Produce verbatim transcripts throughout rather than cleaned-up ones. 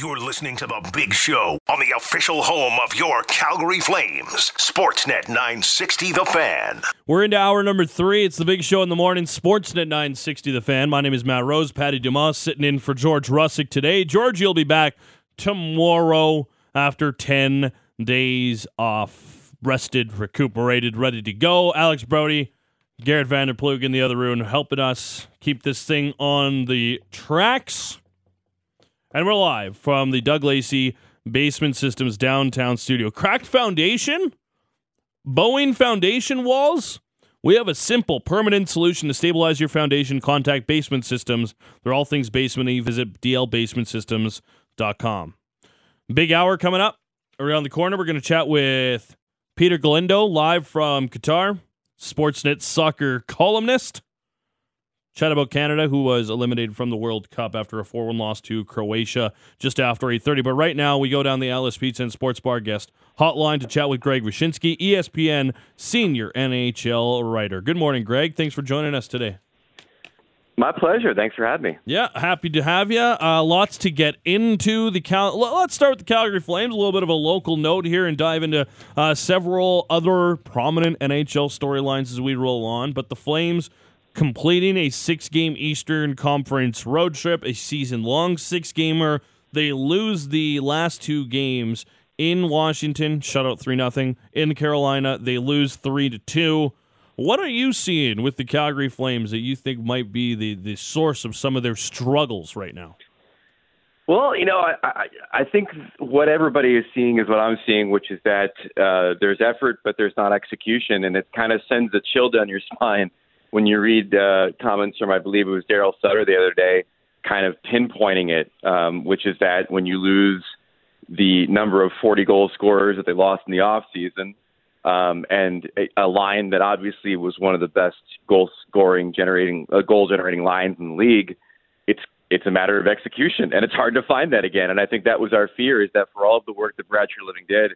You're listening to The Big Show on the official home of your Calgary Flames, Sportsnet nine sixty The Fan. We're into hour number three. It's The Big Show in the morning, Sportsnet nine sixty The Fan. My name is Matt Rose. Patty Dumas sitting in for George Russick today. George, you'll be back tomorrow after ten days off. Rested, recuperated, ready to go. Alex Brody, Garrett Vanderploeg in the other room helping us keep this thing on the tracks. And we're live from the Doug Lacey Basement Systems downtown studio. Cracked foundation? Bowing foundation walls? We have a simple, permanent solution to stabilize your foundation. Contact Basement Systems. They're all things basement-y. Visit d l basement systems dot com. Big hour coming up. Around the corner, we're going to chat with Peter Galindo, live from Qatar. Sportsnet soccer columnist. Chat about Canada, who was eliminated from the World Cup after a four one loss to Croatia just after eight thirty. But right now, we go down the Atlas Pizza and Sports Bar guest hotline to chat with Greg Wyshynski, E S P N senior N H L writer. Good morning, Greg. Thanks for joining us today. My pleasure. Thanks for having me. Yeah, happy to have you. Uh, lots to get into. The Cal- Let's start with the Calgary Flames. A little bit of a local note here and dive into uh, several other prominent N H L storylines as we roll on. But the Flames completing a six-game Eastern Conference road trip, a season-long six-gamer. They lose the last two games in Washington, shutout three nothing. In Carolina, they lose three to two. What are you seeing with the Calgary Flames that you think might be the, the source of some of their struggles right now? Well, you know, I, I, I think what everybody is seeing is what I'm seeing, which is that uh, there's effort, but there's not execution, and it kind of sends a chill down your spine when you read uh, comments from, I believe it was Darryl Sutter the other day, kind of pinpointing it, um, which is that when you lose the number of forty goal scorers that they lost in the offseason, um, and a, a line that obviously was one of the best goal scoring, generating uh, goal generating lines in the league, it's it's a matter of execution, and it's hard to find that again. And I think that was our fear, is that for all of the work that Brad Living did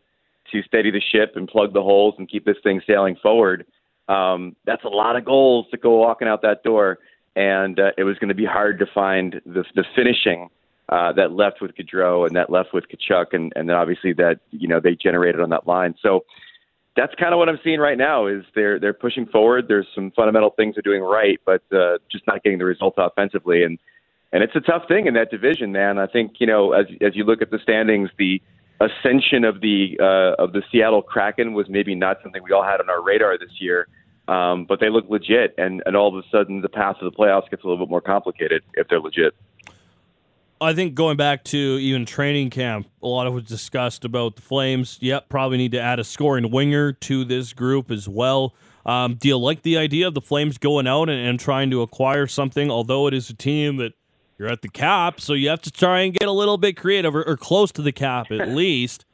to steady the ship and plug the holes and keep this thing sailing forward, Um, that's a lot of goals to go walking out that door, and uh, it was going to be hard to find the, the finishing uh, that left with Gaudreau and that left with Tkachuk, and, and then obviously that, you know, they generated on that line. So that's kind of what I'm seeing right now, is they're they're pushing forward. There's some fundamental things they're doing right, but uh, just not getting the results offensively, and and it's a tough thing in that division, man. I think, you know, as as you look at the standings, the ascension of the uh, of the Seattle Kraken was maybe not something we all had on our radar this year, um, but they look legit, and, and all of a sudden the path to the playoffs gets a little bit more complicated if they're legit. I think going back to even training camp, a lot of it was discussed about the Flames. Yep, probably need to add a scoring winger to this group as well. Um, do you like the idea of the Flames going out and, and trying to acquire something, although it is a team that you're at the cap, so you have to try and get a little bit creative, or, or close to the cap at least.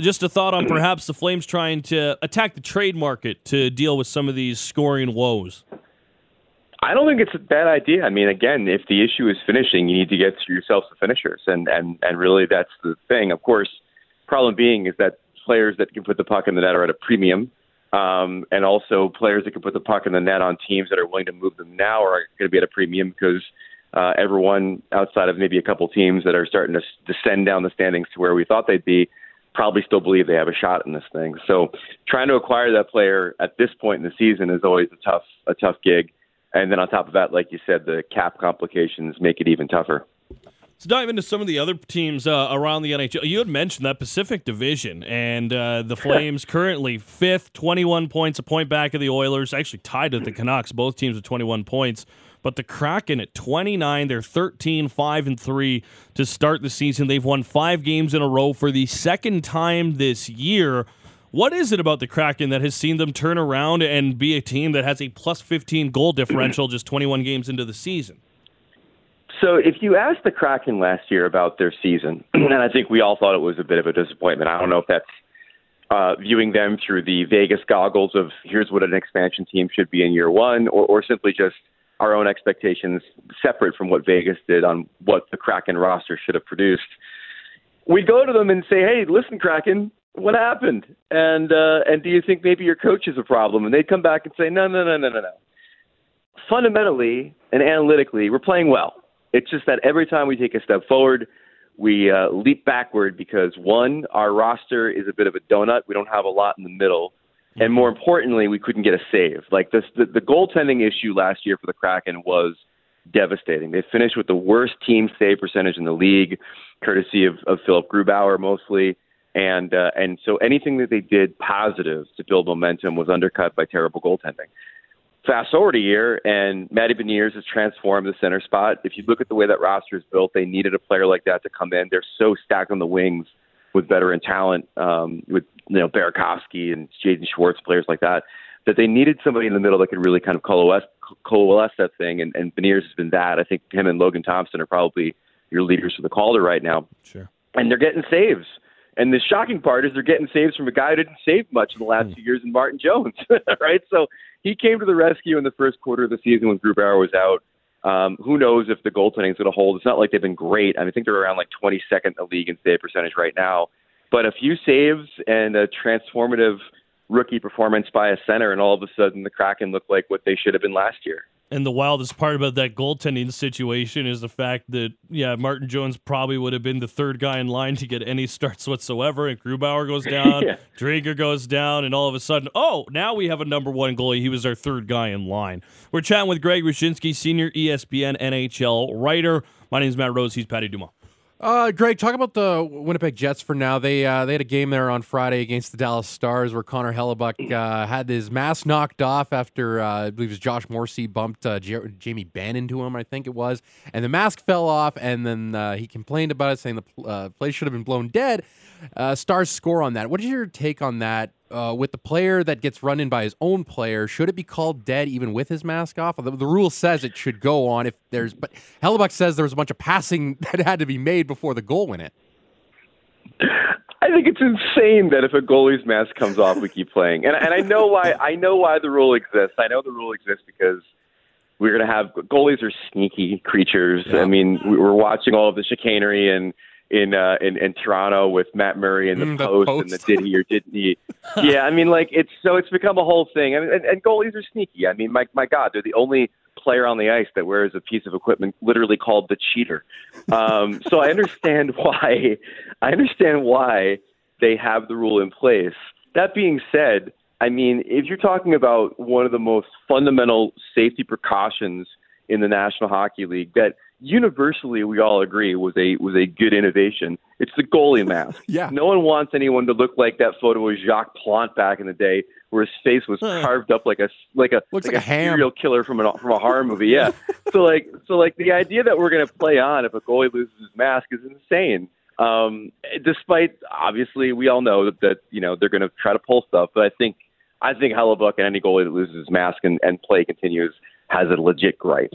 Just a thought on perhaps the Flames trying to attack the trade market to deal with some of these scoring woes. I don't think it's a bad idea. I mean, again, if the issue is finishing, you need to get yourself the finishers, and, and, and really that's the thing. Of course, problem being is that players that can put the puck in the net are at a premium, um, and also players that can put the puck in the net on teams that are willing to move them now are going to be at a premium, because Uh, everyone outside of maybe a couple teams that are starting to descend down the standings to where we thought they'd be probably still believe they have a shot in this thing. So trying to acquire that player at this point in the season is always a tough, a tough gig. And then on top of that, like you said, the cap complications make it even tougher. Let's dive into some of the other teams uh, around the N H L. You had mentioned that Pacific Division, and uh, the Flames currently fifth, twenty-one points, a point back of the Oilers, actually tied with the Canucks, both teams with twenty-one points. But the Kraken at twenty-nine, they're thirteen, five, and three to start the season. They've won five games in a row for the second time this year. What is it about the Kraken that has seen them turn around and be a team that has a plus fifteen goal differential just twenty-one games into the season? So if you asked the Kraken last year about their season, and I think we all thought it was a bit of a disappointment. I don't know if that's Uh, viewing them through the Vegas goggles of here's what an expansion team should be in year one, or, or simply just our own expectations separate from what Vegas did on what the Kraken roster should have produced. We go to them and say, hey, listen, Kraken, what happened? And uh, and do you think maybe your coach is a problem? And they'd come back and say, no, no, no, no, no, no. Fundamentally and analytically, we're playing well. It's just that every time we take a step forward, we uh, leap backward because, one, our roster is a bit of a donut. We don't have a lot in the middle. And more importantly, we couldn't get a save. Like this, the, the goaltending issue last year for the Kraken was devastating. They finished with the worst team save percentage in the league, courtesy of, of Philip Grubauer mostly. And uh, and so anything that they did positive to build momentum was undercut by terrible goaltending. Fast forward a year, and Matty Beniers has transformed the center spot. If you look at the way that roster is built, they needed a player like that to come in. They're so stacked on the wings with veteran talent, um, with you know Barkovsky and Jaden Schwartz, players like that, that they needed somebody in the middle that could really kind of coalesce, coalesce that thing. And, and Beniers has been that. I think him and Logan Thompson are probably your leaders for the Calder right now. Sure. And they're getting saves. And the shocking part is they're getting saves from a guy who didn't save much in the last mm. few years in Martin Jones, right? So he came to the rescue in the first quarter of the season when Grubauer was out. Um, who knows if the goaltending is going to hold. It's not like they've been great. I mean, I think they're around like twenty-second in the league in save percentage right now. But a few saves and a transformative rookie performance by a center, and all of a sudden the Kraken look like what they should have been last year. And the wildest part about that goaltending situation is the fact that, yeah, Martin Jones probably would have been the third guy in line to get any starts whatsoever, and Grubauer goes down, yeah. Drieger goes down, and all of a sudden, oh, now we have a number one goalie. He was our third guy in line. We're chatting with Greg Wyshynski, senior E S P N N H L writer. My name is Matt Rose. He's Patty Dumas. Uh, Greg, talk about the Winnipeg Jets for now. They uh, they had a game there on Friday against the Dallas Stars where Connor Hellebuyck uh, had his mask knocked off after, uh, I believe it was Josh Morrissey bumped uh, J- Jamie Benn into him, I think it was. And the mask fell off, and then uh, he complained about it, saying the pl- uh, play should have been blown dead. Uh, Stars score on that. What is your take on that? Uh, with the player that gets run in by his own player, should it be called dead even with his mask off? The, the rule says it should go on if there's, but Hellebuyck says there was a bunch of passing that had to be made before the goal went in. I think it's insane that if a goalie's mask comes off, we keep playing. And, and I know why. I know why the rule exists. I know the rule exists because we're going to have goalies are sneaky creatures. Yeah. I mean, we're watching all of the chicanery and. In, uh, in in Toronto with Matt Murray and the, mm, the post, post and the did he or didn't he. Yeah, I mean, like, it's so it's become a whole thing. I mean, and, and goalies are sneaky. I mean, my my God, they're the only player on the ice that wears a piece of equipment literally called the cheater. Um, so I understand why I understand why they have the rule in place. That being said, I mean, if you're talking about one of the most fundamental safety precautions in the National Hockey League that universally we all agree was a was a good innovation. It's the goalie mask. Yeah. No one wants anyone to look like that photo of Jacques Plante back in the day where his face was uh, carved up like a like a looks like, like a, a serial killer from an from a horror movie. Yeah. so like so like the idea that we're going to play on if a goalie loses his mask is insane. Um, despite obviously we all know that, that you know they're going to try to pull stuff, but I think I think Hellebuyck and any goalie that loses his mask and, and play continues has a legit gripe.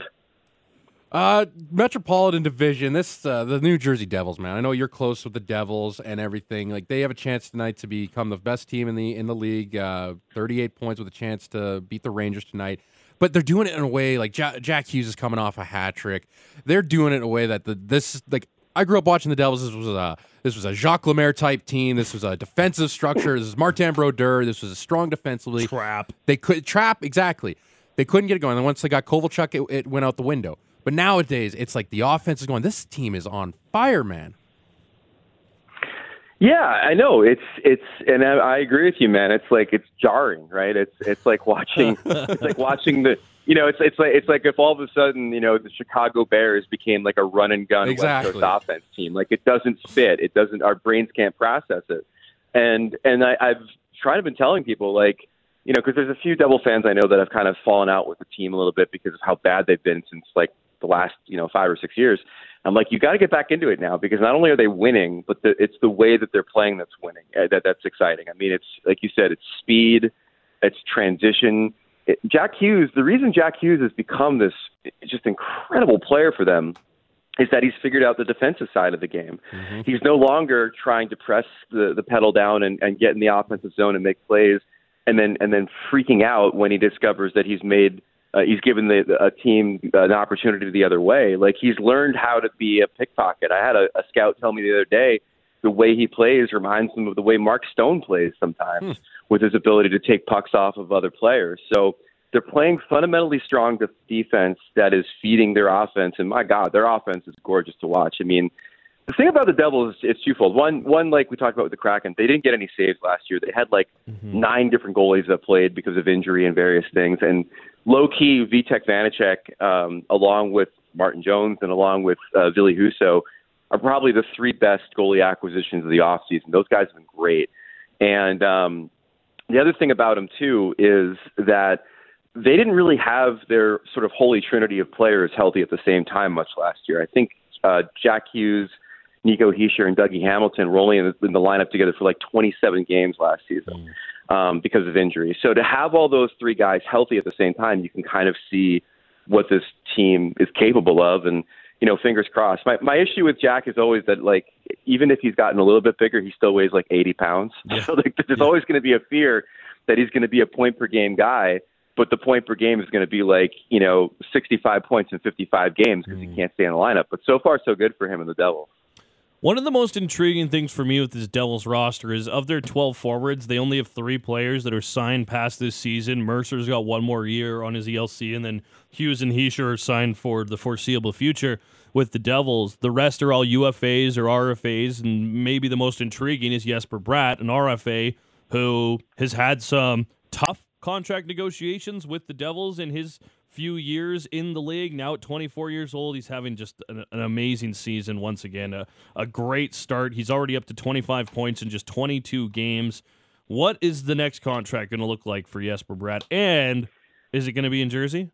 Uh, Metropolitan Division, this uh, the New Jersey Devils, man. I know you're close with the Devils and everything. Like they have a chance tonight to become the best team in the in the league. Uh, thirty-eight points with a chance to beat the Rangers tonight. But they're doing it in a way like Jack, Jack Hughes is coming off a hat trick. They're doing it in a way that the this like I grew up watching the Devils. This was a this was a Jacques Lemaire type team. This was a defensive structure. This is Martin Brodeur. This was a strong defensively trap. They could trap exactly. They couldn't get it going. And once they got Kovalchuk, it, it went out the window. But nowadays, it's like the offense is going, this team is on fire, man. Yeah, I know. It's, it's, and I, I agree with you, man. It's like, it's jarring, right? It's, it's like watching, it's like watching the, you know, it's, it's like, it's like if all of a sudden, you know, the Chicago Bears became like a run and gun exactly. West Coast offense team. Like it doesn't fit. It doesn't, our brains can't process it. And, and I, I've tried to been telling people like, you know, cause there's a few Devil fans I know that have kind of fallen out with the team a little bit because of how bad they've been since like, the last, you know, five or six years. I'm like, you got to get back into it now because not only are they winning, but the, it's the way that they're playing that's winning. Uh, that that's exciting. I mean, it's like you said, it's speed, it's transition. It, Jack Hughes. The reason Jack Hughes has become this just incredible player for them is that he's figured out the defensive side of the game. Mm-hmm. He's no longer trying to press the, the pedal down and, and get in the offensive zone and make plays, and then and then freaking out when he discovers that he's made. Uh, he's given the, the, a team an opportunity the other way. Like he's learned how to be a pickpocket. I had a, a scout tell me the other day, the way he plays reminds him of the way Mark Stone plays sometimes hmm. with his ability to take pucks off of other players. So they're playing fundamentally strong de- defense that is feeding their offense. And my God, their offense is gorgeous to watch. I mean, The thing about the Devils is it's twofold. One, one like we talked about with the Kraken, they didn't get any saves last year. They had like mm-hmm. nine different goalies that played because of injury and various things. And low-key, Vitek Vanacek, um, along with Martin Jones and along with uh, Ville Husso, are probably the three best goalie acquisitions of the offseason. Those guys have been great. And um, the other thing about them, too, is that they didn't really have their sort of holy trinity of players healthy at the same time much last year. I think uh, Jack Hughes, Nico Hischier, and Dougie Hamilton were only in the, in the lineup together for like twenty-seven games last season um, because of injury. So to have all those three guys healthy at the same time, you can kind of see what this team is capable of. And, you know, fingers crossed. My my issue with Jack is always that, like, even if he's gotten a little bit bigger, he still weighs like eighty pounds. Yeah. So like, there's yeah. always going to be a fear that he's going to be a point per game guy. But the point per game is going to be like, you know, sixty-five points in fifty-five games because mm. he can't stay in the lineup. But so far, so good for him and the Devils. One of the most intriguing things for me with this Devils roster is of their twelve forwards, they only have three players that are signed past this season. Mercer's got one more year on his E L C, and then Hughes and Hischier are signed for the foreseeable future with the Devils. The rest are all U F As or R F As, and maybe the most intriguing is Jesper Bratt, an R F A who has had some tough contract negotiations with the Devils in his few years in the league. Now at twenty-four years old, he's having just an, an amazing season once again. A, a great start. He's already up to twenty-five points in just twenty-two games. What is the next contract going to look like for Jesper Bratt? And is it going to be in Jersey?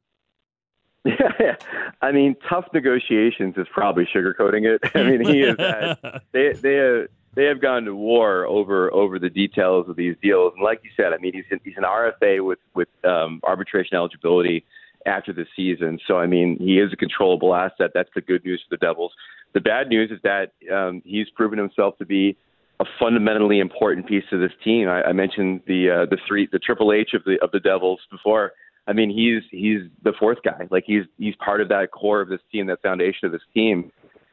Yeah, I mean, tough negotiations is probably sugarcoating it. I mean, he is. At, they they have, they have gone to war over over the details of these deals. And like you said, I mean, he's he's an R F A with with um, arbitration eligibility after the season. So, I mean, he is a controllable asset. That's the good news for the Devils. The bad news is that um, he's proven himself to be a fundamentally important piece of this team. I, I mentioned the uh, the three the Triple H of the of the Devils before. I mean, he's he's the fourth guy. Like he's he's part of that core of this team, that foundation of this team.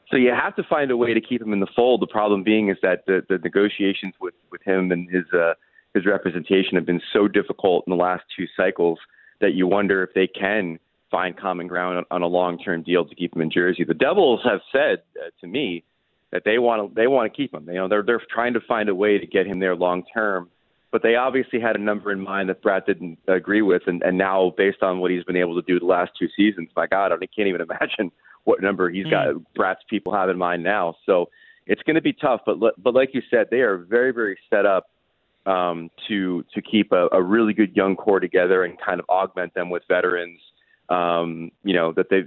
So you have to find a way to keep him in the fold. The problem being is that the, the negotiations with, with him and his uh, his representation have been so difficult in the last two cycles that you wonder if they can find common ground on, on a long-term deal to keep him in Jersey. The Devils have said uh, to me that they want to they want to keep him. You know, they're they're trying to find a way to get him there long-term, but they obviously had a number in mind that Bratt didn't agree with, and, and now based on what he's been able to do the last two seasons, my God, I can't even imagine what number he's got mm. Bratt's people have in mind now. So it's going to be tough, but but like you said, they are very, very set up Um, to to keep a, a really good young core together and kind of augment them with veterans, um, you know, that they,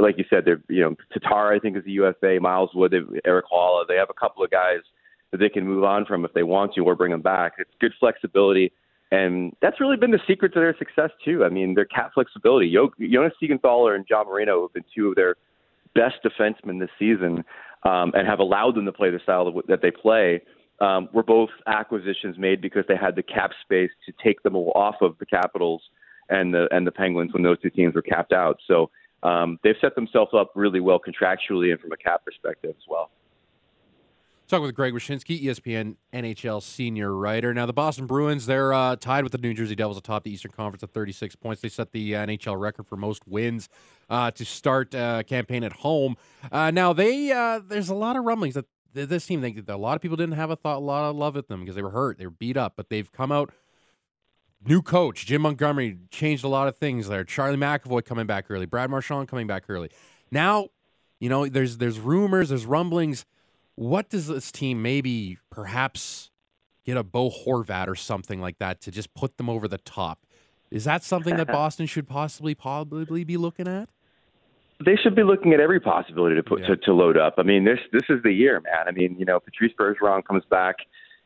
like you said, they're, you know, Tatar, I think, is a U F A, Miles Wood, Eric Holla. They have a couple of guys that they can move on from if they want to or bring them back. It's good flexibility, and that's really been the secret to their success, too. I mean, their cap flexibility. Yo- Jonas Siegenthaler and John Marino have been two of their best defensemen this season um, and have allowed them to play the style that they play. Um, were both acquisitions made because they had the cap space to take them off of the Capitals and the and the Penguins when those two teams were capped out. So um, they've set themselves up really well contractually and from a cap perspective as well. Talking with Greg Wyshynski, E S P N N H L senior writer. Now the Boston Bruins, they're uh, tied with the New Jersey Devils atop the Eastern Conference at thirty-six points. They set the N H L record for most wins uh, to start a uh, campaign at home. Uh, now they uh, there's a lot of rumblings that this team, they, a lot of people didn't have a, thought, a lot of love at them because they were hurt. They were beat up, but they've come out. New coach, Jim Montgomery, changed a lot of things there. Charlie McAvoy coming back early. Brad Marchand coming back early. Now, you know, there's there's rumors, there's rumblings. What does this team maybe perhaps get a Bo Horvat or something like that to just put them over the top? Is that something that Boston should possibly probably be looking at? They should be looking at every possibility to put yeah. to, to load up. I mean, this this is the year, man. I mean, you know, Patrice Bergeron comes back,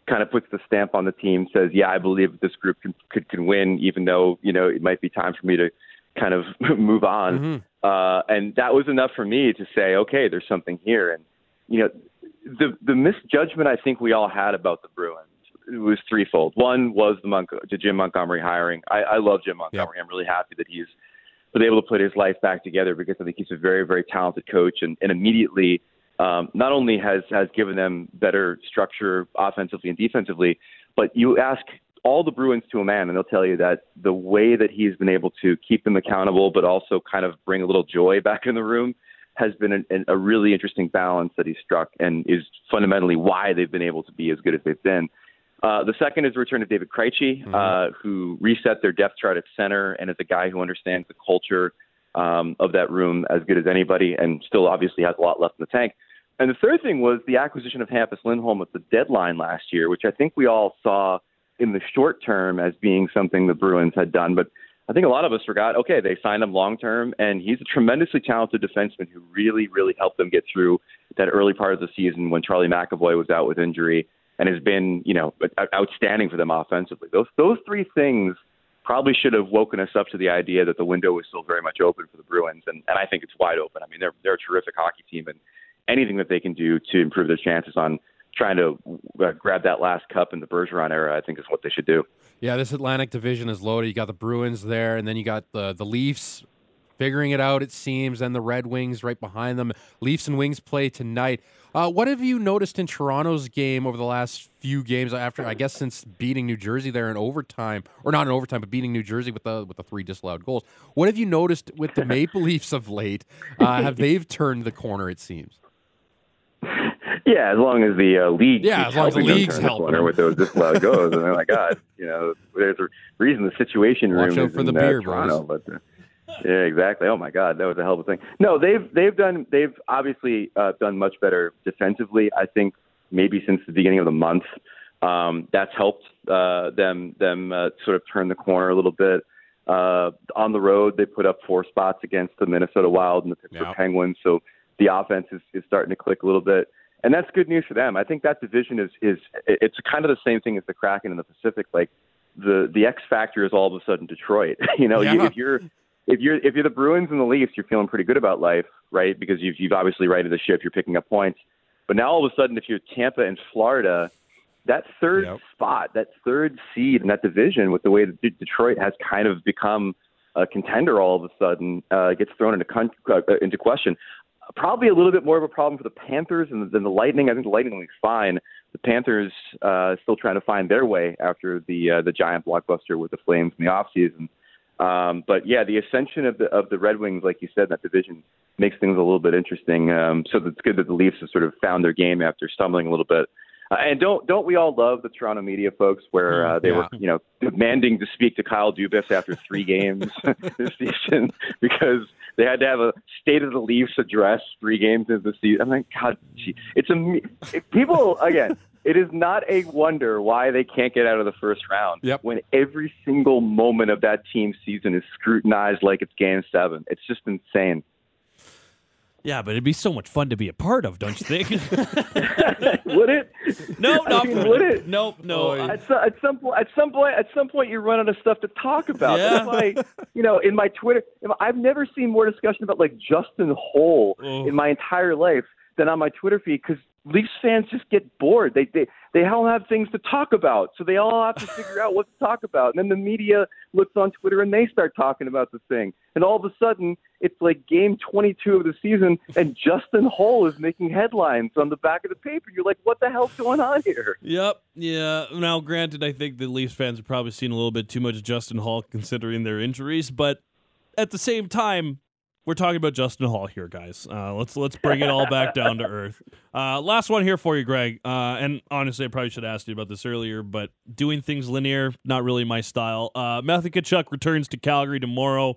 kind of puts the stamp on the team, says, yeah, I believe this group can, could can win, even though, you know, it might be time for me to kind of move on. Mm-hmm. Uh, and that was enough for me to say, okay, there's something here. And, you know, the the misjudgment I think we all had about the Bruins was threefold. One was the, Mon- the Jim Montgomery hiring. I, I love Jim Montgomery. Yep. I'm really happy that he's was able to put his life back together because I think he's a very, very talented coach and, and immediately um, not only has, has given them better structure offensively and defensively, but you ask all the Bruins to a man and they'll tell you that the way that he's been able to keep them accountable but also kind of bring a little joy back in the room has been an, an, a really interesting balance that he's struck and is fundamentally why they've been able to be as good as they've been. Uh, the second is the return of David Krejci, mm-hmm. uh, who reset their depth chart at center and is a guy who understands the culture um, of that room as good as anybody and still obviously has a lot left in the tank. And the third thing was the acquisition of Hampus Lindholm at the deadline last year, which I think we all saw in the short term as being something the Bruins had done. But I think a lot of us forgot, okay, they signed him long term, and he's a tremendously talented defenseman who really, really helped them get through that early part of the season when Charlie McAvoy was out with injury. And has been, you know, outstanding for them offensively. Those those three things probably should have woken us up to the idea that the window is still very much open for the Bruins, and, and I think it's wide open. I mean, they're they're a terrific hockey team, and anything that they can do to improve their chances on trying to uh, grab that last cup in the Bergeron era, I think, is what they should do. Yeah, this Atlantic division is loaded. You got the Bruins there, and then you got the the Leafs figuring it out, it seems, and the Red Wings right behind them. Leafs and Wings play tonight. Uh, what have you noticed in Toronto's game over the last few games? After I guess since beating New Jersey there in overtime, or not in overtime, but beating New Jersey with the with the three disallowed goals. What have you noticed with the Maple Leafs of late? Uh, have they've turned the corner? It seems. Yeah, as long as the uh, league, yeah, as long as the league's helping with those disallowed goals, and oh my God, you know, there's a reason the situation room is in uh, Toronto, but. Uh, Yeah, exactly. Oh my God, that was a hell of a thing. No, they've they've done they've obviously uh, done much better defensively. I think maybe since the beginning of the month, um, that's helped uh, them them uh, sort of turn the corner a little bit. Uh, on the road, they put up four spots against the Minnesota Wild and the Pittsburgh yeah. Penguins, so the offense is, is starting to click a little bit, and that's good news for them. I think that division is is it's kind of the same thing as the Kraken in the Pacific. Like the the X factor is all of a sudden Detroit. you know, yeah. you, if you're If you're if you're the Bruins and the Leafs, you're feeling pretty good about life, right? Because you've you've obviously righted the ship, you're picking up points. But now all of a sudden, if you're Tampa and Florida, that third yep. spot, that third seed in that division, with the way that Detroit has kind of become a contender, all of a sudden uh, gets thrown into con- uh, into question. Probably a little bit more of a problem for the Panthers than the, than the Lightning. I think the Lightning is fine. The Panthers uh, still trying to find their way after the uh, the giant blockbuster with the Flames in the offseason. Um, but yeah, the ascension of the of the Red Wings, like you said, that division makes things a little bit interesting. Um, so it's good that the Leafs have sort of found their game after stumbling a little bit. Uh, and don't don't we all love the Toronto media folks where uh, they yeah. were, you know, demanding to speak to Kyle Dubas after three games this season because they had to have a State of the Leafs address three games in the season. I'm like, God, gee, it's a people again. It is not a wonder why they can't get out of the first round yep. when every single moment of that team's season is scrutinized like it's game seven. It's just insane. Yeah, but it'd be so much fun to be a part of, don't you think? Would it? No, I not mean, for would it. it? Nope, no, no. At, at some point, at some point, at some point, you run out of stuff to talk about. Yeah. That's why, you know, in my Twitter, I've never seen more discussion about like Justin Hall oh. in my entire life than on my Twitter feed because Leafs fans just get bored. They they they all have things to talk about, so they all have to figure out what to talk about. And then the media looks on Twitter and they start talking about the thing. And all of a sudden, it's like game twenty-two of the season, and Justin Hall is making headlines on the back of the paper. You're like, what the hell's going on here? Yep, yeah. Now, granted, I think the Leafs fans have probably seen a little bit too much of Justin Hall considering their injuries, but at the same time, we're talking about Justin Hall here, guys. Uh, let's let's bring it all back down to earth. Uh, last one here for you, Greg. Uh, and honestly, I probably should have asked you about this earlier, but doing things linear, not really my style. Uh, Matthew Tkachuk returns to Calgary tomorrow.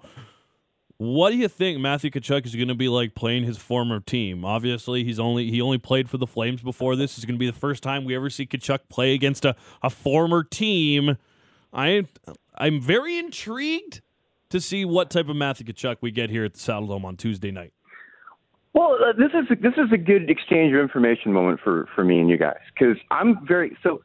What do you think Matthew Tkachuk is going to be like playing his former team? Obviously, he's only he only played for the Flames before this. It's going to be the first time we ever see Tkachuk play against a, a former team. I I'm very intrigued to see what type of Matthew Tkachuk we get here at the Saddledome on Tuesday night. Well, uh, this is a, this is a good exchange of information moment for, for me and you guys because I'm very so.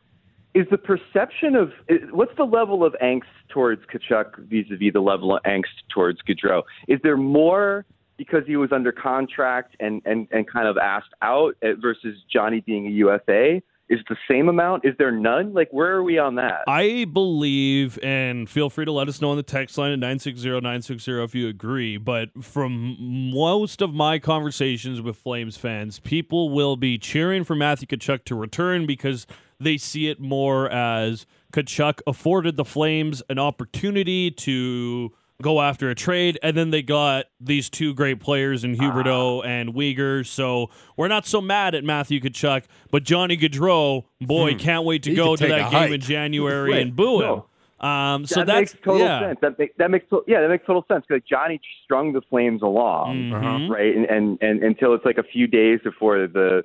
Is the perception of is, what's the level of angst towards Tkachuk vis-a-vis the level of angst towards Gaudreau? Is there more because he was under contract and and, and kind of asked out versus Johnny being a U F A? Is it the same amount? Is there none? Like, where are we on that? I believe, and feel free to let us know on the text line at nine six zero nine six zero if you agree, but from most of my conversations with Flames fans, people will be cheering for Matthew Tkachuk to return because they see it more as Tkachuk afforded the Flames an opportunity to go after a trade, and then they got these two great players in Huberdeau ah. and Uyghur, so we're not so mad at Matthew Tkachuk, but Johnny Gaudreau, boy, hmm. can't wait to he go to that game hike. in January right. and boo him. No. Um, so that that's, makes total yeah. sense. That, make, that makes to, yeah, that makes total sense because Johnny strung the Flames along, mm-hmm. right, and, and and until it's like a few days before the. the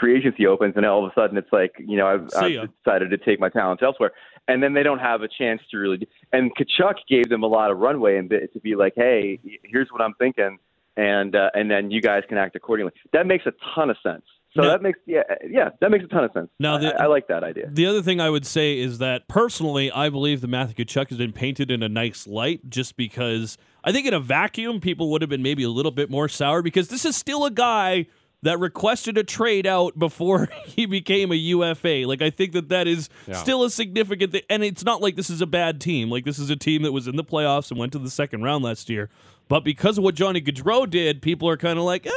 free agency opens, and all of a sudden it's like, you know, I've, I've decided to take my talents elsewhere. And then they don't have a chance to really – and Tkachuk gave them a lot of runway and to be like, hey, here's what I'm thinking, and uh, and then you guys can act accordingly. That makes a ton of sense. So now, that makes yeah, yeah, that makes a ton of sense. Now the, I, I like that idea. The other thing I would say is that personally, I believe that Matthew Tkachuk has been painted in a nice light just because I think in a vacuum people would have been maybe a little bit more sour because this is still a guy – that requested a trade out before he became a U F A. Like, I think that that is yeah. still a significant thing. And it's not like this is a bad team. Like, this is a team that was in the playoffs and went to the second round last year. But because of what Johnny Gaudreau did, people are kind of like, eh,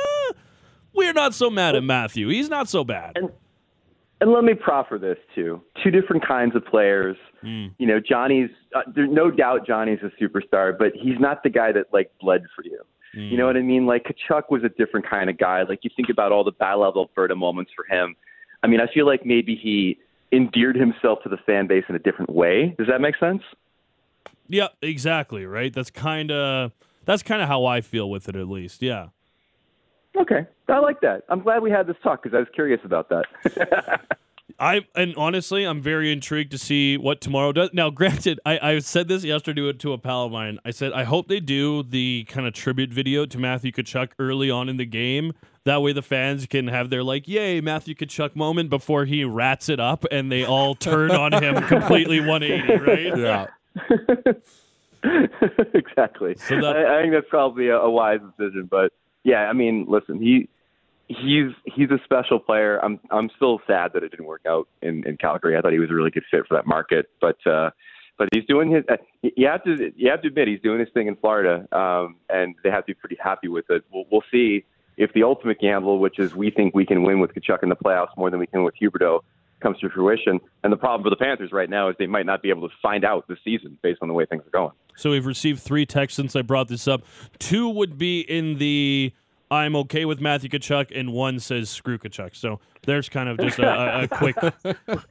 we're not so mad at Matthew. He's not so bad. And, and let me proffer this, too. Two different kinds of players. Mm. You know, Johnny's, uh, there's no doubt Johnny's a superstar, but he's not the guy that, like, bled for you. You know what I mean? Like, Tkachuk was a different kind of guy. Like, you think about all the Battle of Alberta moments for him. I mean, I feel like maybe he endeared himself to the fan base in a different way. Does that make sense? Yeah, exactly, right? That's kind of that's kind of how I feel with it, at least, yeah. Okay, I like that. I'm glad we had this talk because I was curious about that. I and honestly, I'm very intrigued to see what tomorrow does. Now, granted, I, I said this yesterday to a pal of mine. I said, I hope they do the kind of tribute video to Matthew Tkachuk early on in the game. That way the fans can have their, like, yay, Matthew Tkachuk moment before he rats it up and they all turn on him completely one eighty, right? Yeah. Exactly. So that, I, I think that's probably a, a wise decision. But, yeah, I mean, listen, he... He's he's a special player. I'm I'm still sad that it didn't work out in, in Calgary. I thought he was a really good fit for that market, but uh, but he's doing his. Uh, you have to you have to admit he's doing his thing in Florida, um, and they have to be pretty happy with it. We'll, we'll see if the ultimate gamble, which is we think we can win with Tkachuk in the playoffs more than we can with Huberdeau, comes to fruition. And the problem for the Panthers right now is they might not be able to find out this season based on the way things are going. So we've received three texts since I brought this up. Two would be in the. I'm okay with Matthew Tkachuk, and one says screw Tkachuk. So there's kind of just a, a, a quick,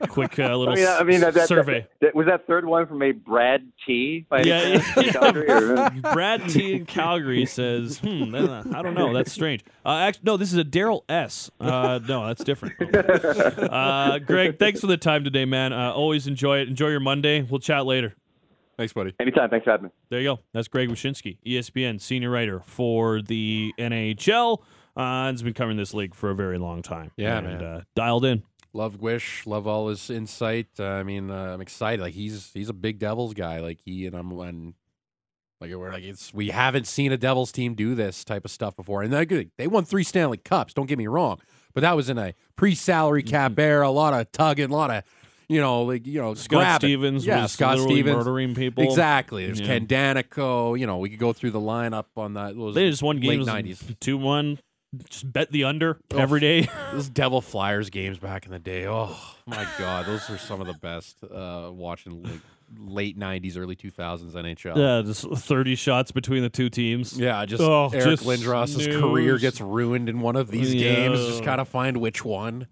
quick uh, little I mean, I mean, that, that, survey. That, that, was that third one from a Brad T? By yeah, yeah. Brad T in Calgary says, hmm, I don't know. That's strange. Uh, actually, no, this is a Darryl S. Uh, no, that's different. Uh, Greg, thanks for the time today, man. Uh, always enjoy it. Enjoy your Monday. We'll chat later. Thanks, buddy. Anytime. Thanks for having me. There you go. That's Greg Wyshynski, E S P N senior writer for the N H L. Uh, he's been covering this league for a very long time. Yeah, and, man. Uh, dialed in. Love Gwish. Love all his insight. Uh, I mean, uh, I'm excited. Like he's he's a big Devils guy. Like he and I'm and like we're like it's we haven't seen a Devils team do this type of stuff before. And they're good. They won three Stanley Cups. Don't get me wrong, but that was in a pre-salary cap mm-hmm. era. A lot of tugging. A lot of. You know, like you know, Scott Stevens yeah, was Scott literally Stevens. murdering people. Exactly. There's yeah. Ken Danico. You know, we could go through the lineup on that. They just won games nineties, two one. Just bet the under oh, every day. Those Devil Flyers games back in the day. Oh my God, those are some of the best. Uh, watching like, late nineties, early two thousands N H L. Yeah, just thirty shots between the two teams. Yeah, just oh, Eric Lindros's career gets ruined in one of these yeah. games. Just gotta find which one.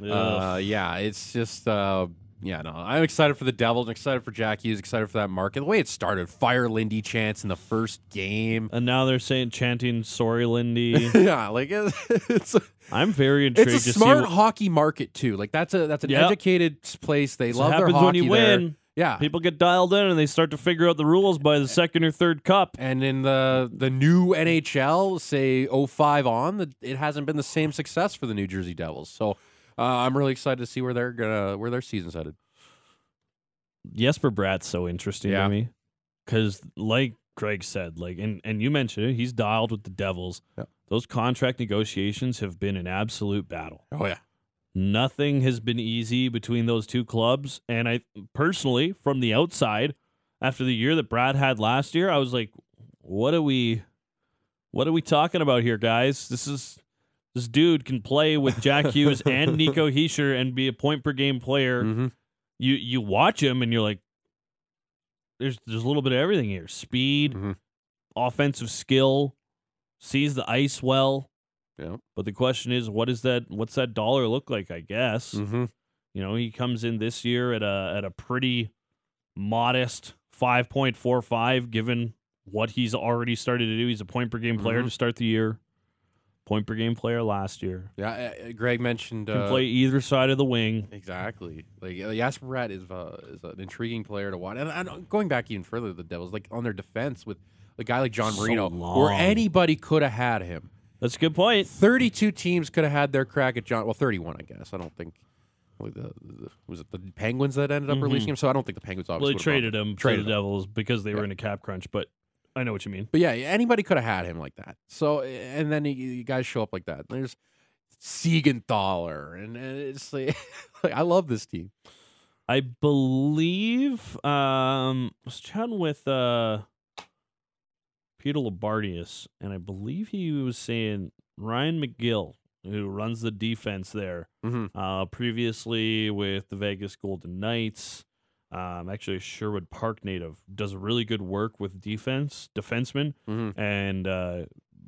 Yeah, uh, yeah it's just. Uh, Yeah, no, I'm excited for the Devils. I'm excited for Jack Hughes. Excited for that market. The way it started, fire Lindy chants in the first game, and now they're saying chanting "Sorry, Lindy." yeah, like it's. it's a, I'm very intrigued. It's a smart to see what... hockey market too. Like that's a that's an yep. educated place. They so love it happens their hockey when you there. Win. Yeah, people get dialed in and they start to figure out the rules by the second or third cup. And in the the new N H L, say oh five on, it hasn't been the same success for the New Jersey Devils. So. Uh, I'm really excited to see where they're gonna where their season's headed. Jesper Bratt's so interesting yeah. to me because, like Greg said, like and, and you mentioned it, he's dialed with the Devils. Yeah. Those contract negotiations have been an absolute battle. Oh yeah, nothing has been easy between those two clubs. And I personally, from the outside, after the year that Bratt had last year, I was like, "What are we? What are we talking about here, guys? This is." This dude can play with Jack Hughes and Nico Hischier and be a point-per-game player. Mm-hmm. You you watch him, and you're like, there's there's a little bit of everything here. Speed, mm-hmm. offensive skill, sees the ice well. Yeah. But the question is, what is that? What's that dollar look like? I guess. Mm-hmm. You know, he comes in this year at a at a pretty modest five point four five, given what he's already started to do. He's a point per game player mm-hmm. to start the year. Point per game player last year. Yeah, uh, Greg mentioned can uh, play either side of the wing. Exactly. Like Jesper Bratt is uh, is an intriguing player to watch. And, and going back even further, the Devils like on their defense with a guy like John Marino, so where anybody could have had him. That's a good point. Thirty-two teams could have had their crack at John. Well, thirty-one, I guess. I don't think. Like the, the, was it the Penguins that ended up mm-hmm. releasing him? So I don't think the Penguins obviously well, they traded him traded to the him. Devils because they yeah. were in a cap crunch, but I know what you mean. But yeah, anybody could have had him like that. So and then you, you guys show up like that. There's Siegenthaler, and, and it's like, like I love this team. I believe um, I was chatting with uh, Peter Labardius, and I believe he was saying Ryan McGill, who runs the defense there, mm-hmm. uh, previously with the Vegas Golden Knights. Um, actually, a Sherwood Park native, does really good work with defense, defensemen, mm-hmm. and uh,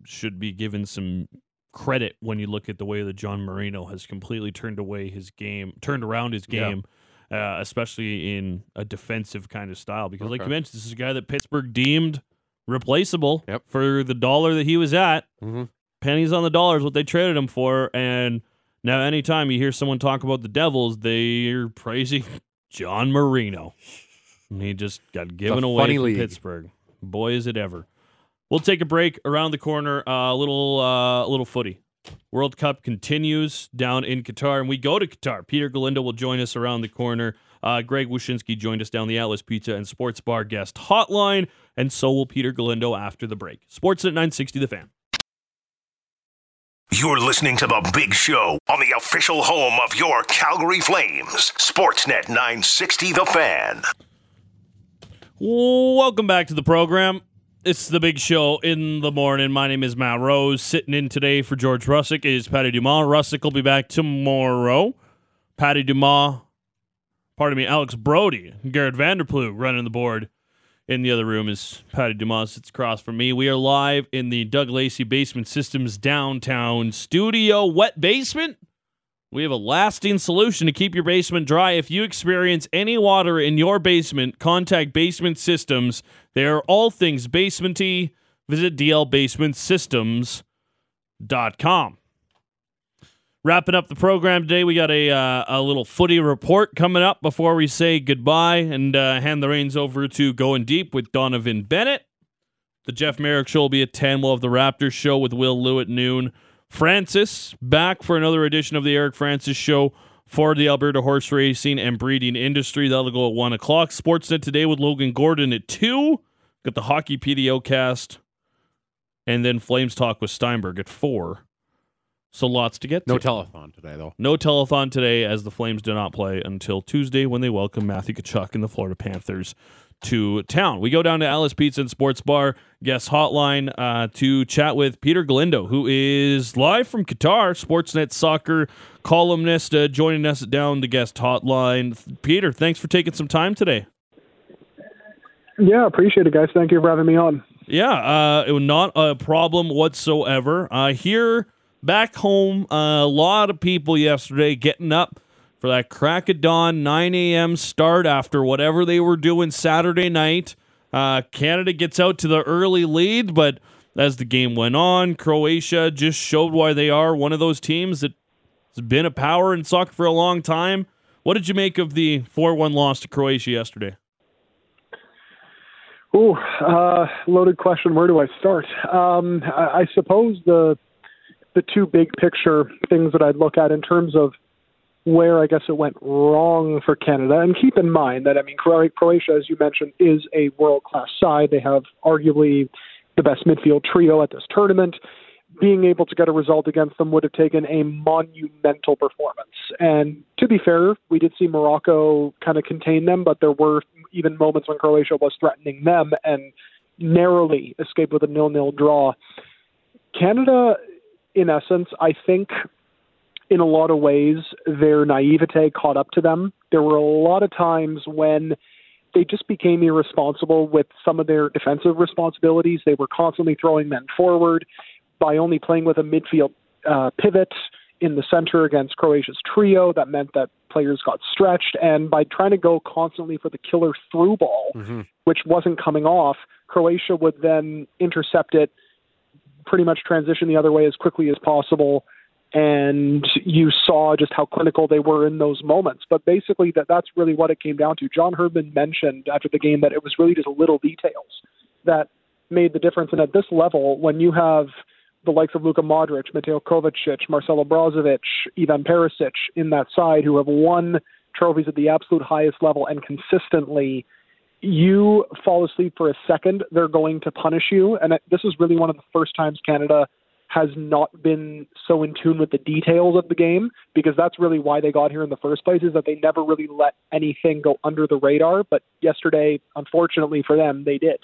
should be given some credit when you look at the way that John Marino has completely turned away his game, turned around his game, yeah. uh, especially in a defensive kind of style. Because, okay. like you mentioned, this is a guy that Pittsburgh deemed replaceable yep. for the dollar that he was at. Mm-hmm. Pennies on the dollar is what they traded him for. And now, anytime you hear someone talk about the Devils, they're praising John Marino. And he just got given away from Pittsburgh. Boy, is it ever. We'll take a break. Around the corner, a uh, little, uh, little footy. World Cup continues down in Qatar, and we go to Qatar. Peter Galindo will join us around the corner. Uh, Greg Wyshynski joined us down the Atlas Pizza and Sports Bar guest hotline, and so will Peter Galindo after the break. Sports at nine sixty, The Fan. You're listening to The Big Show on the official home of your Calgary Flames, Sportsnet nine sixty, The Fan. Welcome back to the program. It's The Big Show in the morning. My name is Matt Rose. Sitting in today for George Russick is Patty Dumas. Russick will be back tomorrow. Patty Dumas, pardon me, Alex Brody, Garrett Vanderploeg running the board. In the other room is Patty Dumas. It's across from me. We are live in the Doug Lacey Basement Systems downtown studio. Wet basement? We have a lasting solution to keep your basement dry. If you experience any water in your basement, contact Basement Systems. They are all things basementy. Visit d l basement systems dot com. Wrapping up the program today, we got a uh, a little footy report coming up before we say goodbye and uh, hand the reins over to Going Deep with Donovan Bennett. The Jeff Merrick Show will be at ten. We'll have the Raptors Show with Will Lew at noon. Francis back for another edition of the Eric Francis Show for the Alberta horse racing and breeding industry. That'll go at one o'clock. Sportsnet Today with Logan Gordon at two. Got the Hockey P D O cast. And then Flames Talk with Steinberg at four. So lots to get to. No telethon today, though. No telethon today, as the Flames do not play until Tuesday when they welcome Matthew Tkachuk and the Florida Panthers to town. We go down to Alice Pizza and Sports Bar guest hotline uh, to chat with Peter Galindo, who is live from Qatar, Sportsnet soccer columnist, uh, joining us down the guest hotline. Peter, thanks for taking some time today. Yeah, appreciate it, guys. Thank you for having me on. Yeah, uh, it was not a problem whatsoever. Uh, here... Back home, uh, a lot of people yesterday getting up for that crack of dawn, nine a.m. start after whatever they were doing Saturday night. Uh, Canada gets out to the early lead, but as the game went on, Croatia just showed why they are one of those teams that has been a power in soccer for a long time. What did you make of the four one loss to Croatia yesterday? Ooh, uh, loaded question. Where do I start? Um, I, I suppose the... the two big picture things that I'd look at in terms of where I guess it went wrong for Canada. And keep in mind that, I mean, Croatia, as you mentioned, is a world-class side. They have arguably the best midfield trio at this tournament. Being able to get a result against them would have taken a monumental performance. And to be fair, we did see Morocco kind of contain them, but there were even moments when Croatia was threatening them and narrowly escaped with a nil-nil draw. Canada... in essence, I think in a lot of ways, their naivete caught up to them. There were a lot of times when they just became irresponsible with some of their defensive responsibilities. They were constantly throwing men forward by only playing with a midfield uh, pivot in the center against Croatia's trio. That meant that players got stretched, and by trying to go constantly for the killer through ball, mm-hmm. which wasn't coming off, Croatia would then intercept it, pretty much transition the other way as quickly as possible, and you saw just how clinical they were in those moments. But basically, that that's really what it came down to. John Herdman mentioned after the game that it was really just little details that made the difference. And at this level, when you have the likes of Luka Modric, Mateo Kovacic, Marcelo Brozovic, Ivan Perisic in that side, who have won trophies at the absolute highest level and consistently, you fall asleep for a second, they're going to punish you. And this is really one of the first times Canada has not been so in tune with the details of the game, because that's really why they got here in the first place, is that they never really let anything go under the radar. But yesterday, unfortunately for them, they did.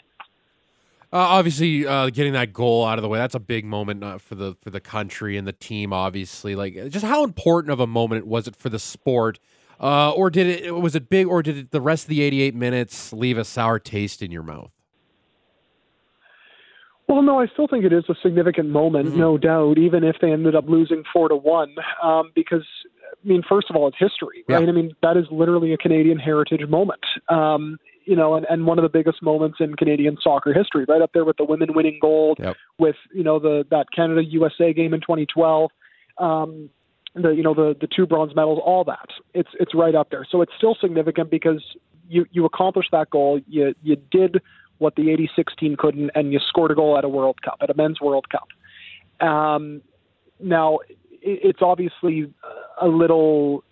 Uh, obviously, uh, getting that goal out of the way, that's a big moment uh, for the for the country and the team, obviously. Like, just how important of a moment was it for the sport? Uh, or did it, was it big, or did it, the rest of the eighty-eight minutes leave a sour taste in your mouth? Well, no, I still think it is a significant moment, mm-hmm. no doubt, even if they ended up losing four to one, um, because, I mean, first of all, it's history, right? Yeah. I mean, that is literally a Canadian heritage moment, um, you know, and, and one of the biggest moments in Canadian soccer history, right up there with the women winning gold, yep. with, you know, the that Canada U S A game in twenty twelve, um, the, you know, the, the two bronze medals, all that. It's it's right up there. So it's still significant because you, you accomplished that goal, you you did what the eighty-six team couldn't, and you scored a goal at a World Cup, at a men's World Cup. Um, now, it's obviously a little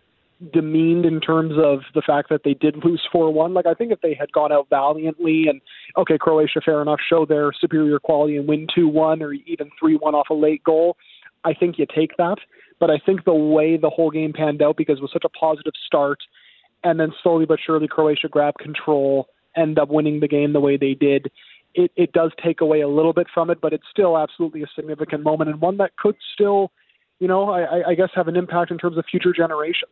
demeaned in terms of the fact that they did lose four one. Like, I think if they had gone out valiantly and, okay, Croatia, fair enough, show their superior quality and win two one or even three one off a late goal, I think you take that. But I think the way the whole game panned out, because it was such a positive start, and then slowly but surely Croatia grabbed control, end up winning the game the way they did, it, it does take away a little bit from it, but it's still absolutely a significant moment, and one that could still, you know, I, I guess have an impact in terms of future generations.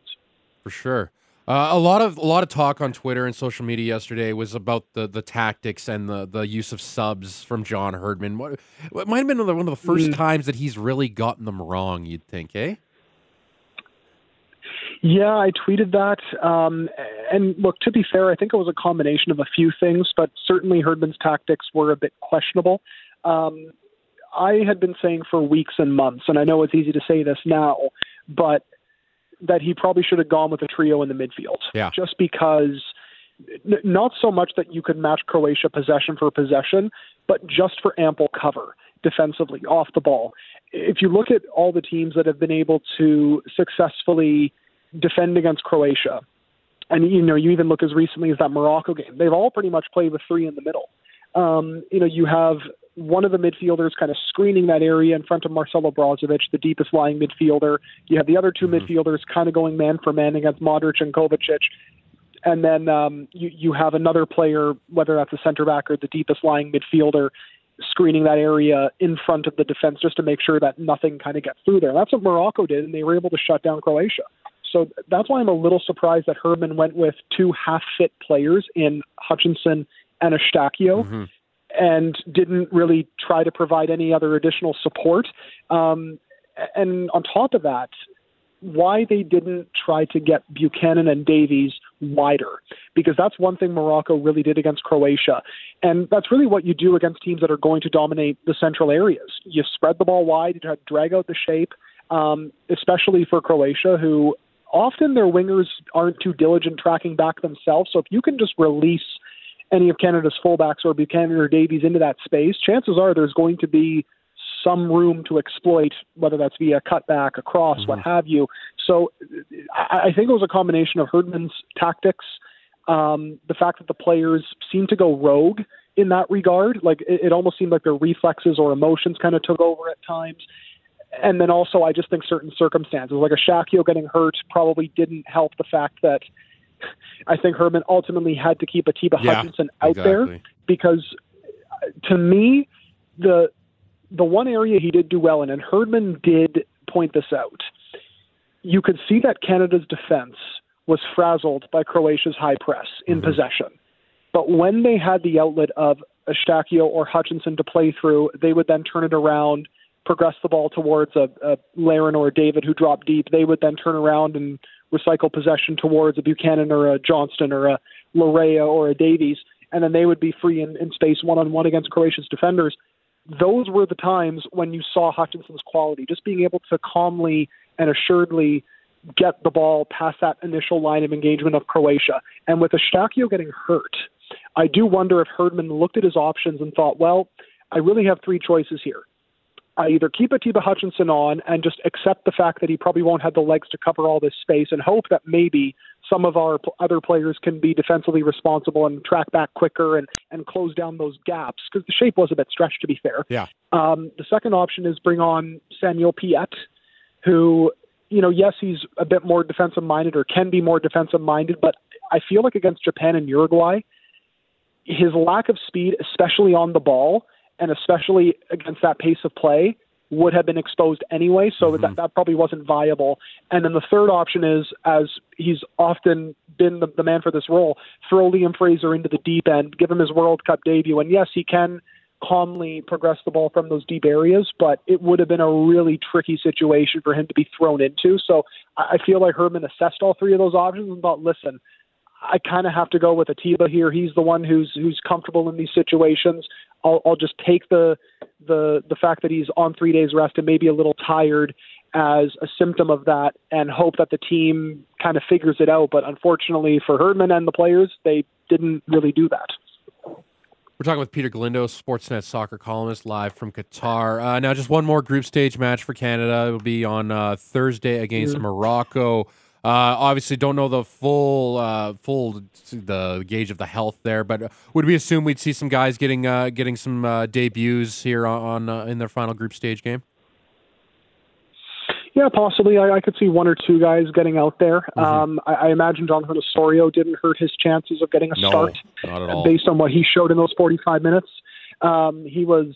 For sure. Uh, a lot of a lot of talk on Twitter and social media yesterday was about the, the tactics and the, the use of subs from John Herdman. What, it might have been one of the first mm. times that he's really gotten them wrong, you'd think, eh? Yeah, I tweeted that. Um, and look, to be fair, I think it was a combination of a few things, but certainly Herdman's tactics were a bit questionable. Um, I had been saying for weeks and months, and I know it's easy to say this now, but that he probably should have gone with a trio in the midfield. Yeah. Just because, n- not so much that you could match Croatia possession for possession, but just for ample cover defensively, off the ball. If you look at all the teams that have been able to successfully defend against Croatia, and you know, you even look as recently as that Morocco game, they've all pretty much played with three in the middle. Um, you know, you have one of the midfielders kind of screening that area in front of Marcelo Brozovic, the deepest lying midfielder. You have the other two mm-hmm. midfielders kind of going man for man against Modric and Kovacic, and then um, you you have another player, whether that's a center back or the deepest lying midfielder, screening that area in front of the defense just to make sure that nothing kind of gets through there. And that's what Morocco did, and they were able to shut down Croatia. So that's why I'm a little surprised that Herdman went with two half-fit players in Hutchinson and Eustachio mm-hmm. and didn't really try to provide any other additional support. Um, and on top of that, why they didn't try to get Buchanan and Davies wider, because that's one thing Morocco really did against Croatia. And that's really what you do against teams that are going to dominate the central areas. You spread the ball wide, you try to drag out the shape, um, especially for Croatia, who often their wingers aren't too diligent tracking back themselves. So if you can just release any of Canada's fullbacks or Buchanan or Davies into that space, chances are there's going to be some room to exploit, whether that's via cutback, a cross, mm-hmm. what have you. So I, I think it was a combination of Herdman's tactics, um, the fact that the players seemed to go rogue in that regard. Like it, it almost seemed like their reflexes or emotions kind of took over at times. And then also, I just think certain circumstances, like a Shakio getting hurt, probably didn't help the fact that I think Herdman ultimately had to keep Atiba yeah, Hutchinson out exactly. there, because to me, the the one area he did do well in, and Herdman did point this out, you could see that Canada's defense was frazzled by Croatia's high press in mm-hmm. possession. But when they had the outlet of Eustachio or Hutchinson to play through, they would then turn it around, progress the ball towards a, a Laren or a David who dropped deep. They would then turn around and recycle possession towards a Buchanan or a Johnston or a Larea or a Davies, and then they would be free in, in space one-on-one against Croatia's defenders. Those were the times when you saw Hutchinson's quality, just being able to calmly and assuredly get the ball past that initial line of engagement of Croatia. And with Eustachio getting hurt, I do wonder if Herdman looked at his options and thought, well, I really have three choices here. I either keep Atiba Hutchinson on and just accept the fact that he probably won't have the legs to cover all this space and hope that maybe some of our other players can be defensively responsible and track back quicker and, and close down those gaps, because the shape was a bit stretched, to be fair. Yeah. Um, the second option is bring on Samuel Piet, who, you know, yes, he's a bit more defensive-minded or can be more defensive-minded, but I feel like against Japan and Uruguay, his lack of speed, especially on the ball, and especially against that pace of play, would have been exposed anyway, so mm-hmm. that, that probably wasn't viable. And then the third option is, as he's often been the, the man for this role, throw Liam Fraser into the deep end, give him his World Cup debut, and yes, he can calmly progress the ball from those deep areas, but it would have been a really tricky situation for him to be thrown into. So I feel like Herdman assessed all three of those options and thought, listen, I kind of have to go with Atiba here. He's the one who's who's comfortable in these situations. I'll, I'll just take the the the fact that he's on three days rest and maybe a little tired as a symptom of that, and hope that the team kind of figures it out. But unfortunately for Herdman and the players, they didn't really do that. We're talking with Peter Galindo, Sportsnet soccer columnist, live from Qatar. Uh, now, just one more group stage match for Canada. It will be on uh, Thursday against mm-hmm. Morocco. Uh, obviously, don't know the full uh, full the gauge of the health there, but would we assume we'd see some guys getting uh, getting some uh, debuts here on, on uh, in their final group stage game? Yeah, possibly. I, I could see one or two guys getting out there. Mm-hmm. Um, I, I imagine Jonathan Osorio didn't hurt his chances of getting a no, start, not at all. Based on what he showed in those forty-five minutes. Um, he was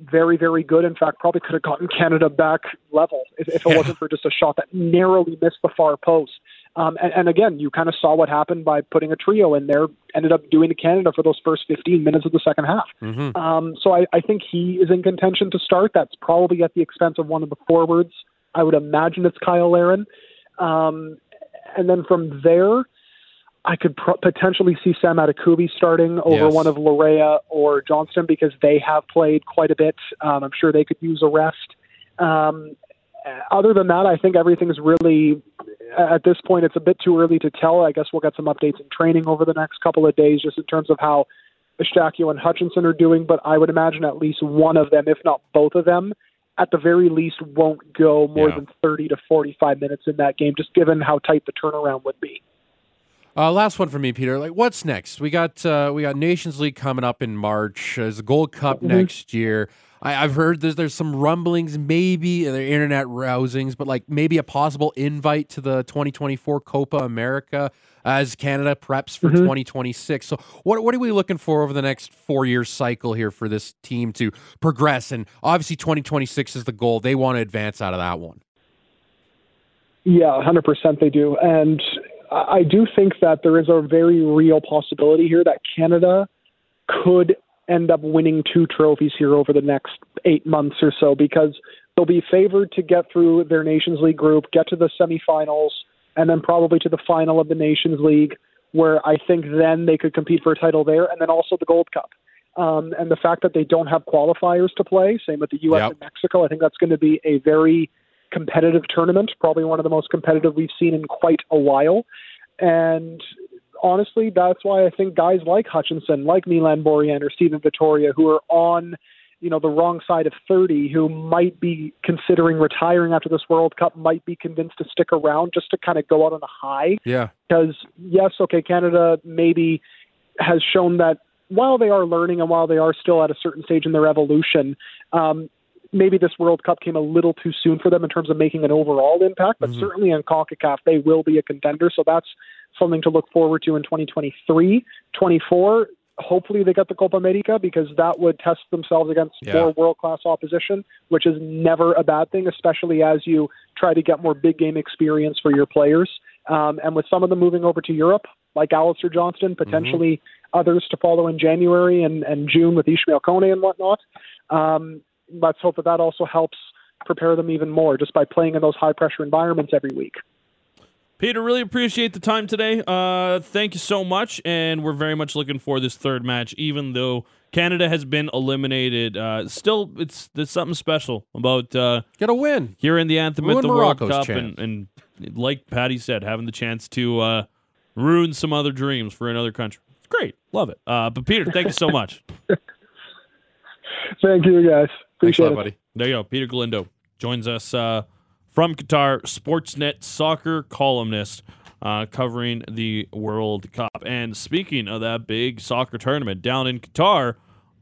very, very good. In fact, probably could have gotten Canada back level if, if it yeah. wasn't for just a shot that narrowly missed the far post. Um, and, and again, you kind of saw what happened by putting a trio in there, ended up doing to Canada for those first fifteen minutes of the second half. Mm-hmm. Um, so I, I think he is in contention to start. That's probably at the expense of one of the forwards. I would imagine it's Kyle Laren. Um, and then from there, I could pro- potentially see Sam Atakubi starting over yes. one of Larea or Johnston, because they have played quite a bit. Um, I'm sure they could use a rest. Um, other than that, I think everything's really, at this point, it's a bit too early to tell. I guess we'll get some updates in training over the next couple of days, just in terms of how Eustachio and Hutchinson are doing. But I would imagine at least one of them, if not both of them, at the very least won't go more yeah. than thirty to forty-five minutes in that game, just given how tight the turnaround would be. Uh, last one for me, Peter. Like, what's next? We got uh, we got Nations League coming up in March. There's the Gold Cup mm-hmm. next year. I, I've heard there's there's some rumblings, maybe there internet rousings, but like maybe a possible invite to the twenty twenty-four Copa America as Canada preps for mm-hmm. twenty twenty-six. So what what are we looking for over the next four year cycle here for this team to progress? And obviously twenty twenty-six is the goal. They want to advance out of that one. Yeah, one hundred percent they do. And I do think that there is a very real possibility here that Canada could end up winning two trophies here over the next eight months or so, because they'll be favored to get through their Nations League group, get to the semifinals, and then probably to the final of the Nations League, where I think then they could compete for a title there, and then also the Gold Cup. Um, and the fact that they don't have qualifiers to play, same with the U S Yep. and Mexico, I think that's going to be a very competitive tournament, probably one of the most competitive we've seen in quite a while. And honestly, that's why I think guys like Hutchinson, like Milan Borjan or Steven Vittoria, who are on, you know, the wrong side of thirty, who might be considering retiring after this World Cup, might be convinced to stick around just to kind of go out on a high. Yeah. Because yes, okay, Canada maybe has shown that while they are learning and while they are still at a certain stage in their evolution, um, maybe this World Cup came a little too soon for them in terms of making an overall impact, but mm-hmm. certainly on CONCACAF, they will be a contender. So that's something to look forward to in twenty twenty-three, twenty-four. Hopefully they get the Copa America, because that would test themselves against yeah. more world-class opposition, which is never a bad thing, especially as you try to get more big game experience for your players. Um, and with some of them moving over to Europe, like Alistair Johnston, potentially others to follow in January and, and June with Ishmael Kone and whatnot. Um, let's hope that that also helps prepare them even more just by playing in those high-pressure environments every week. Peter, really appreciate the time today. Uh, thank you so much, and we're very much looking for this third match, even though Canada has been eliminated. Uh, still, it's there's something special about uh, get a win here in the anthem ruin at the Morocco's World Cup, and, and like Patty said, having the chance to uh, ruin some other dreams for another country. It's great, love it. Uh, but Peter, thank you so much. Thank you, guys. Appreciate Thanks, it, buddy. There you go. Peter Galindo joins us. Uh, From Qatar, Sportsnet soccer columnist uh, covering the World Cup. And speaking of that big soccer tournament down in Qatar,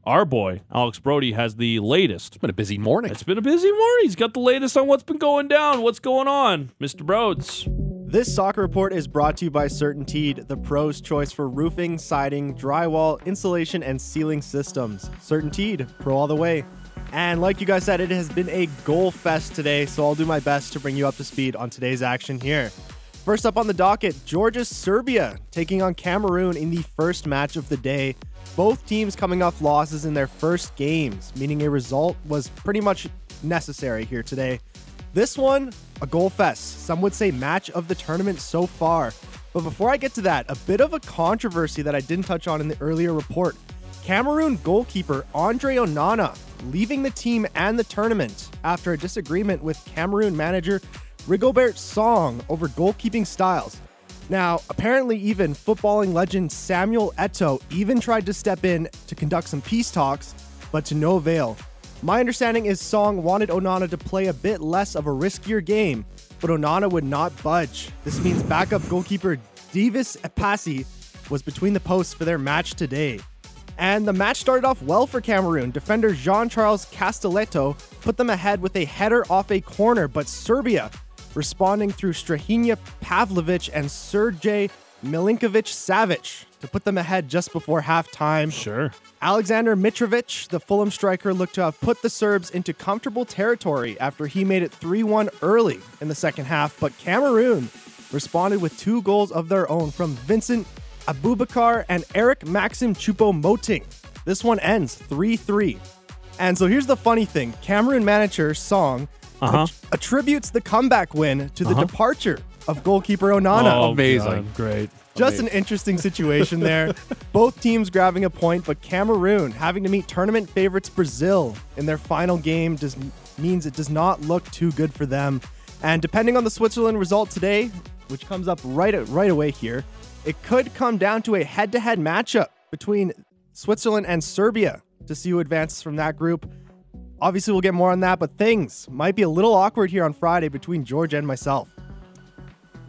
our boy, Alex Brody, has the latest. It's been a busy morning. It's been a busy morning. He's got the latest on what's been going down, what's going on. Mister Broads. This soccer report is brought to you by CertainTeed, the pro's choice for roofing, siding, drywall, insulation, and ceiling systems. CertainTeed, pro all the way. And like you guys said, it has been a goal fest today, so I'll do my best to bring you up to speed on today's action here. First up on the docket, Georgia's Serbia taking on Cameroon in the first match of the day. Both teams coming off losses in their first games, meaning a result was pretty much necessary here today. This one, a goal fest. Some would say match of the tournament so far. But before I get to that, a bit of a controversy that I didn't touch on in the earlier report. Cameroon goalkeeper Andre Onana leaving the team and the tournament after a disagreement with Cameroon manager Rigobert Song over goalkeeping styles. Now, apparently even footballing legend Samuel Eto'o even tried to step in to conduct some peace talks, but to no avail. My understanding is Song wanted Onana to play a bit less of a riskier game, but Onana would not budge. This means backup goalkeeper Davis Epasi was between the posts for their match today. And the match started off well for Cameroon. Defender Jean-Charles Castelletto put them ahead with a header off a corner, but Serbia, responding through Strahinja Pavlovic and Sergej Milinkovic-Savic to put them ahead just before halftime. Sure. Alexander Mitrovic, the Fulham striker, looked to have put the Serbs into comfortable territory after he made it three one early in the second half, but Cameroon responded with two goals of their own from Vincent Abubakar and Eric Maxim Choupo-Moting. This one ends three three. And so here's the funny thing. Cameroon manager Song uh-huh. att- attributes the comeback win to the uh-huh. departure of goalkeeper Onana. Oh, amazing. God, great. Just amazing. An interesting situation there. Both teams grabbing a point, but Cameroon having to meet tournament favorites Brazil in their final game does, means it does not look too good for them. And depending on the Switzerland result today, which comes up right, right away here, it could come down to a head-to-head matchup between Switzerland and Serbia to see who advances from that group. Obviously, we'll get more on that, but things might be a little awkward here on Friday between George and myself.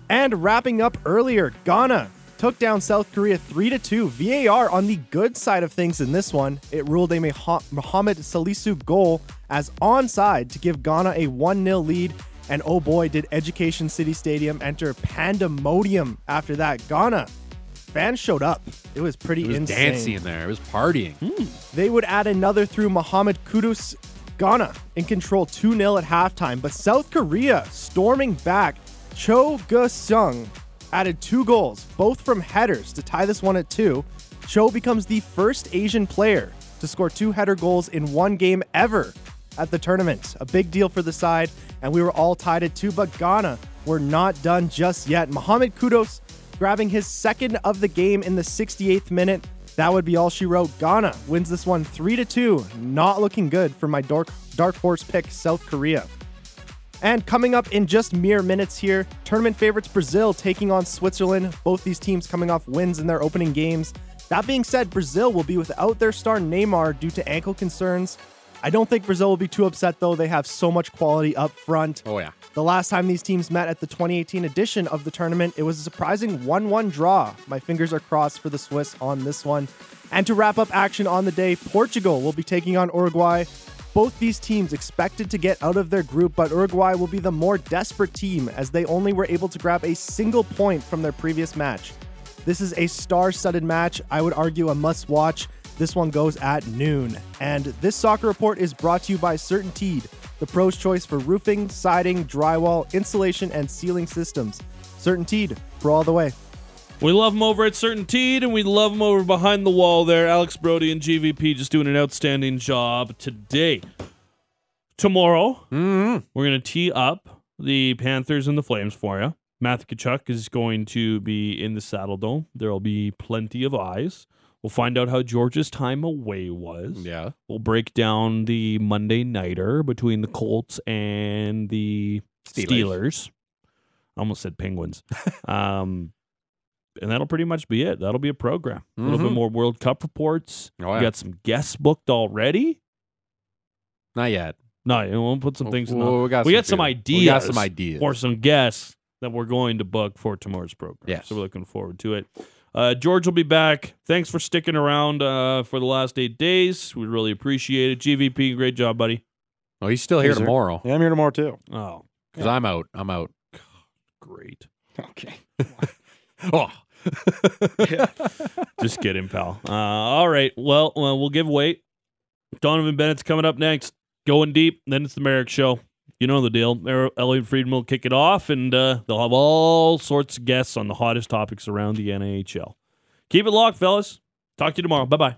And wrapping up earlier, Ghana took down South Korea three to two. V A R on the good side of things in this one. It ruled a Mohamed Salisu goal as onside to give Ghana a one nil lead. And oh boy, did Education City Stadium enter pandemonium after that. Ghana fans showed up. It was pretty insane. It was insane. Dancing in there. It was partying. Mm. They would add another through Mohammed Kudus. Ghana in control two nil at halftime. But South Korea storming back. Cho Gu-sung added two goals, both from headers, to tie this one at two. Cho becomes the first Asian player to score two header goals in one game ever at the tournament. A big deal for the side, and we were all tied at two, but Ghana were not done just yet. Mohammed Kudus grabbing his second of the game in the sixty-eighth minute. That would be all she wrote. Ghana wins this one three to two. Not looking good for my dark, dark horse pick, South Korea. And coming up in just mere minutes here, tournament favorites Brazil taking on Switzerland. Both these teams coming off wins in their opening games. That being said, Brazil will be without their star Neymar due to ankle concerns. I don't think Brazil will be too upset, though. They have so much quality up front. Oh, yeah. The last time these teams met at the twenty eighteen edition of the tournament, it was a surprising one one draw. My fingers are crossed for the Swiss on this one. And to wrap up action on the day, Portugal will be taking on Uruguay. Both these teams expected to get out of their group, but Uruguay will be the more desperate team as they only were able to grab a single point from their previous match. This is a star-studded match. I would argue a must-watch. This one goes at noon. And this soccer report is brought to you by CertainTeed, the pro's choice for roofing, siding, drywall, insulation, and ceiling systems. CertainTeed, for all the way. We love them over at CertainTeed, and we love them over behind the wall there. Alex Brody and G V P just doing an outstanding job today. Tomorrow, mm-hmm. we're going to tee up the Panthers and the Flames for you. Matthew Tkachuk is going to be in the Saddle Dome. There will be plenty of eyes. We'll find out how George's time away was. Yeah. We'll break down the Monday nighter between the Colts and the Steelers. Steelers. I almost said Penguins. um, and that'll pretty much be it. That'll be a program. Mm-hmm. A little bit more World Cup reports. Oh, yeah. We got some guests booked already. Not yet. No, we'll put some well, things in. Well, we got, we some, got some ideas. We got some ideas for some guests that we're going to book for tomorrow's program. Yes. So we're looking forward to it. Uh, George will be back. Thanks for sticking around uh, for the last eight days. We really appreciate it. G V P, great job, buddy. Oh, he's still here he's tomorrow. Here. Yeah, I'm here tomorrow too. Oh, because yeah. I'm out. I'm out. Great. Okay. oh. Just kidding, pal. Uh, all right. Well, uh, we'll give way. Donovan Bennett's coming up next. Going deep. Then it's the Merrick Show. You know the deal. Elliot Friedman will kick it off, and uh, they'll have all sorts of guests on the hottest topics around the N H L. Keep it locked, fellas. Talk to you tomorrow. Bye-bye.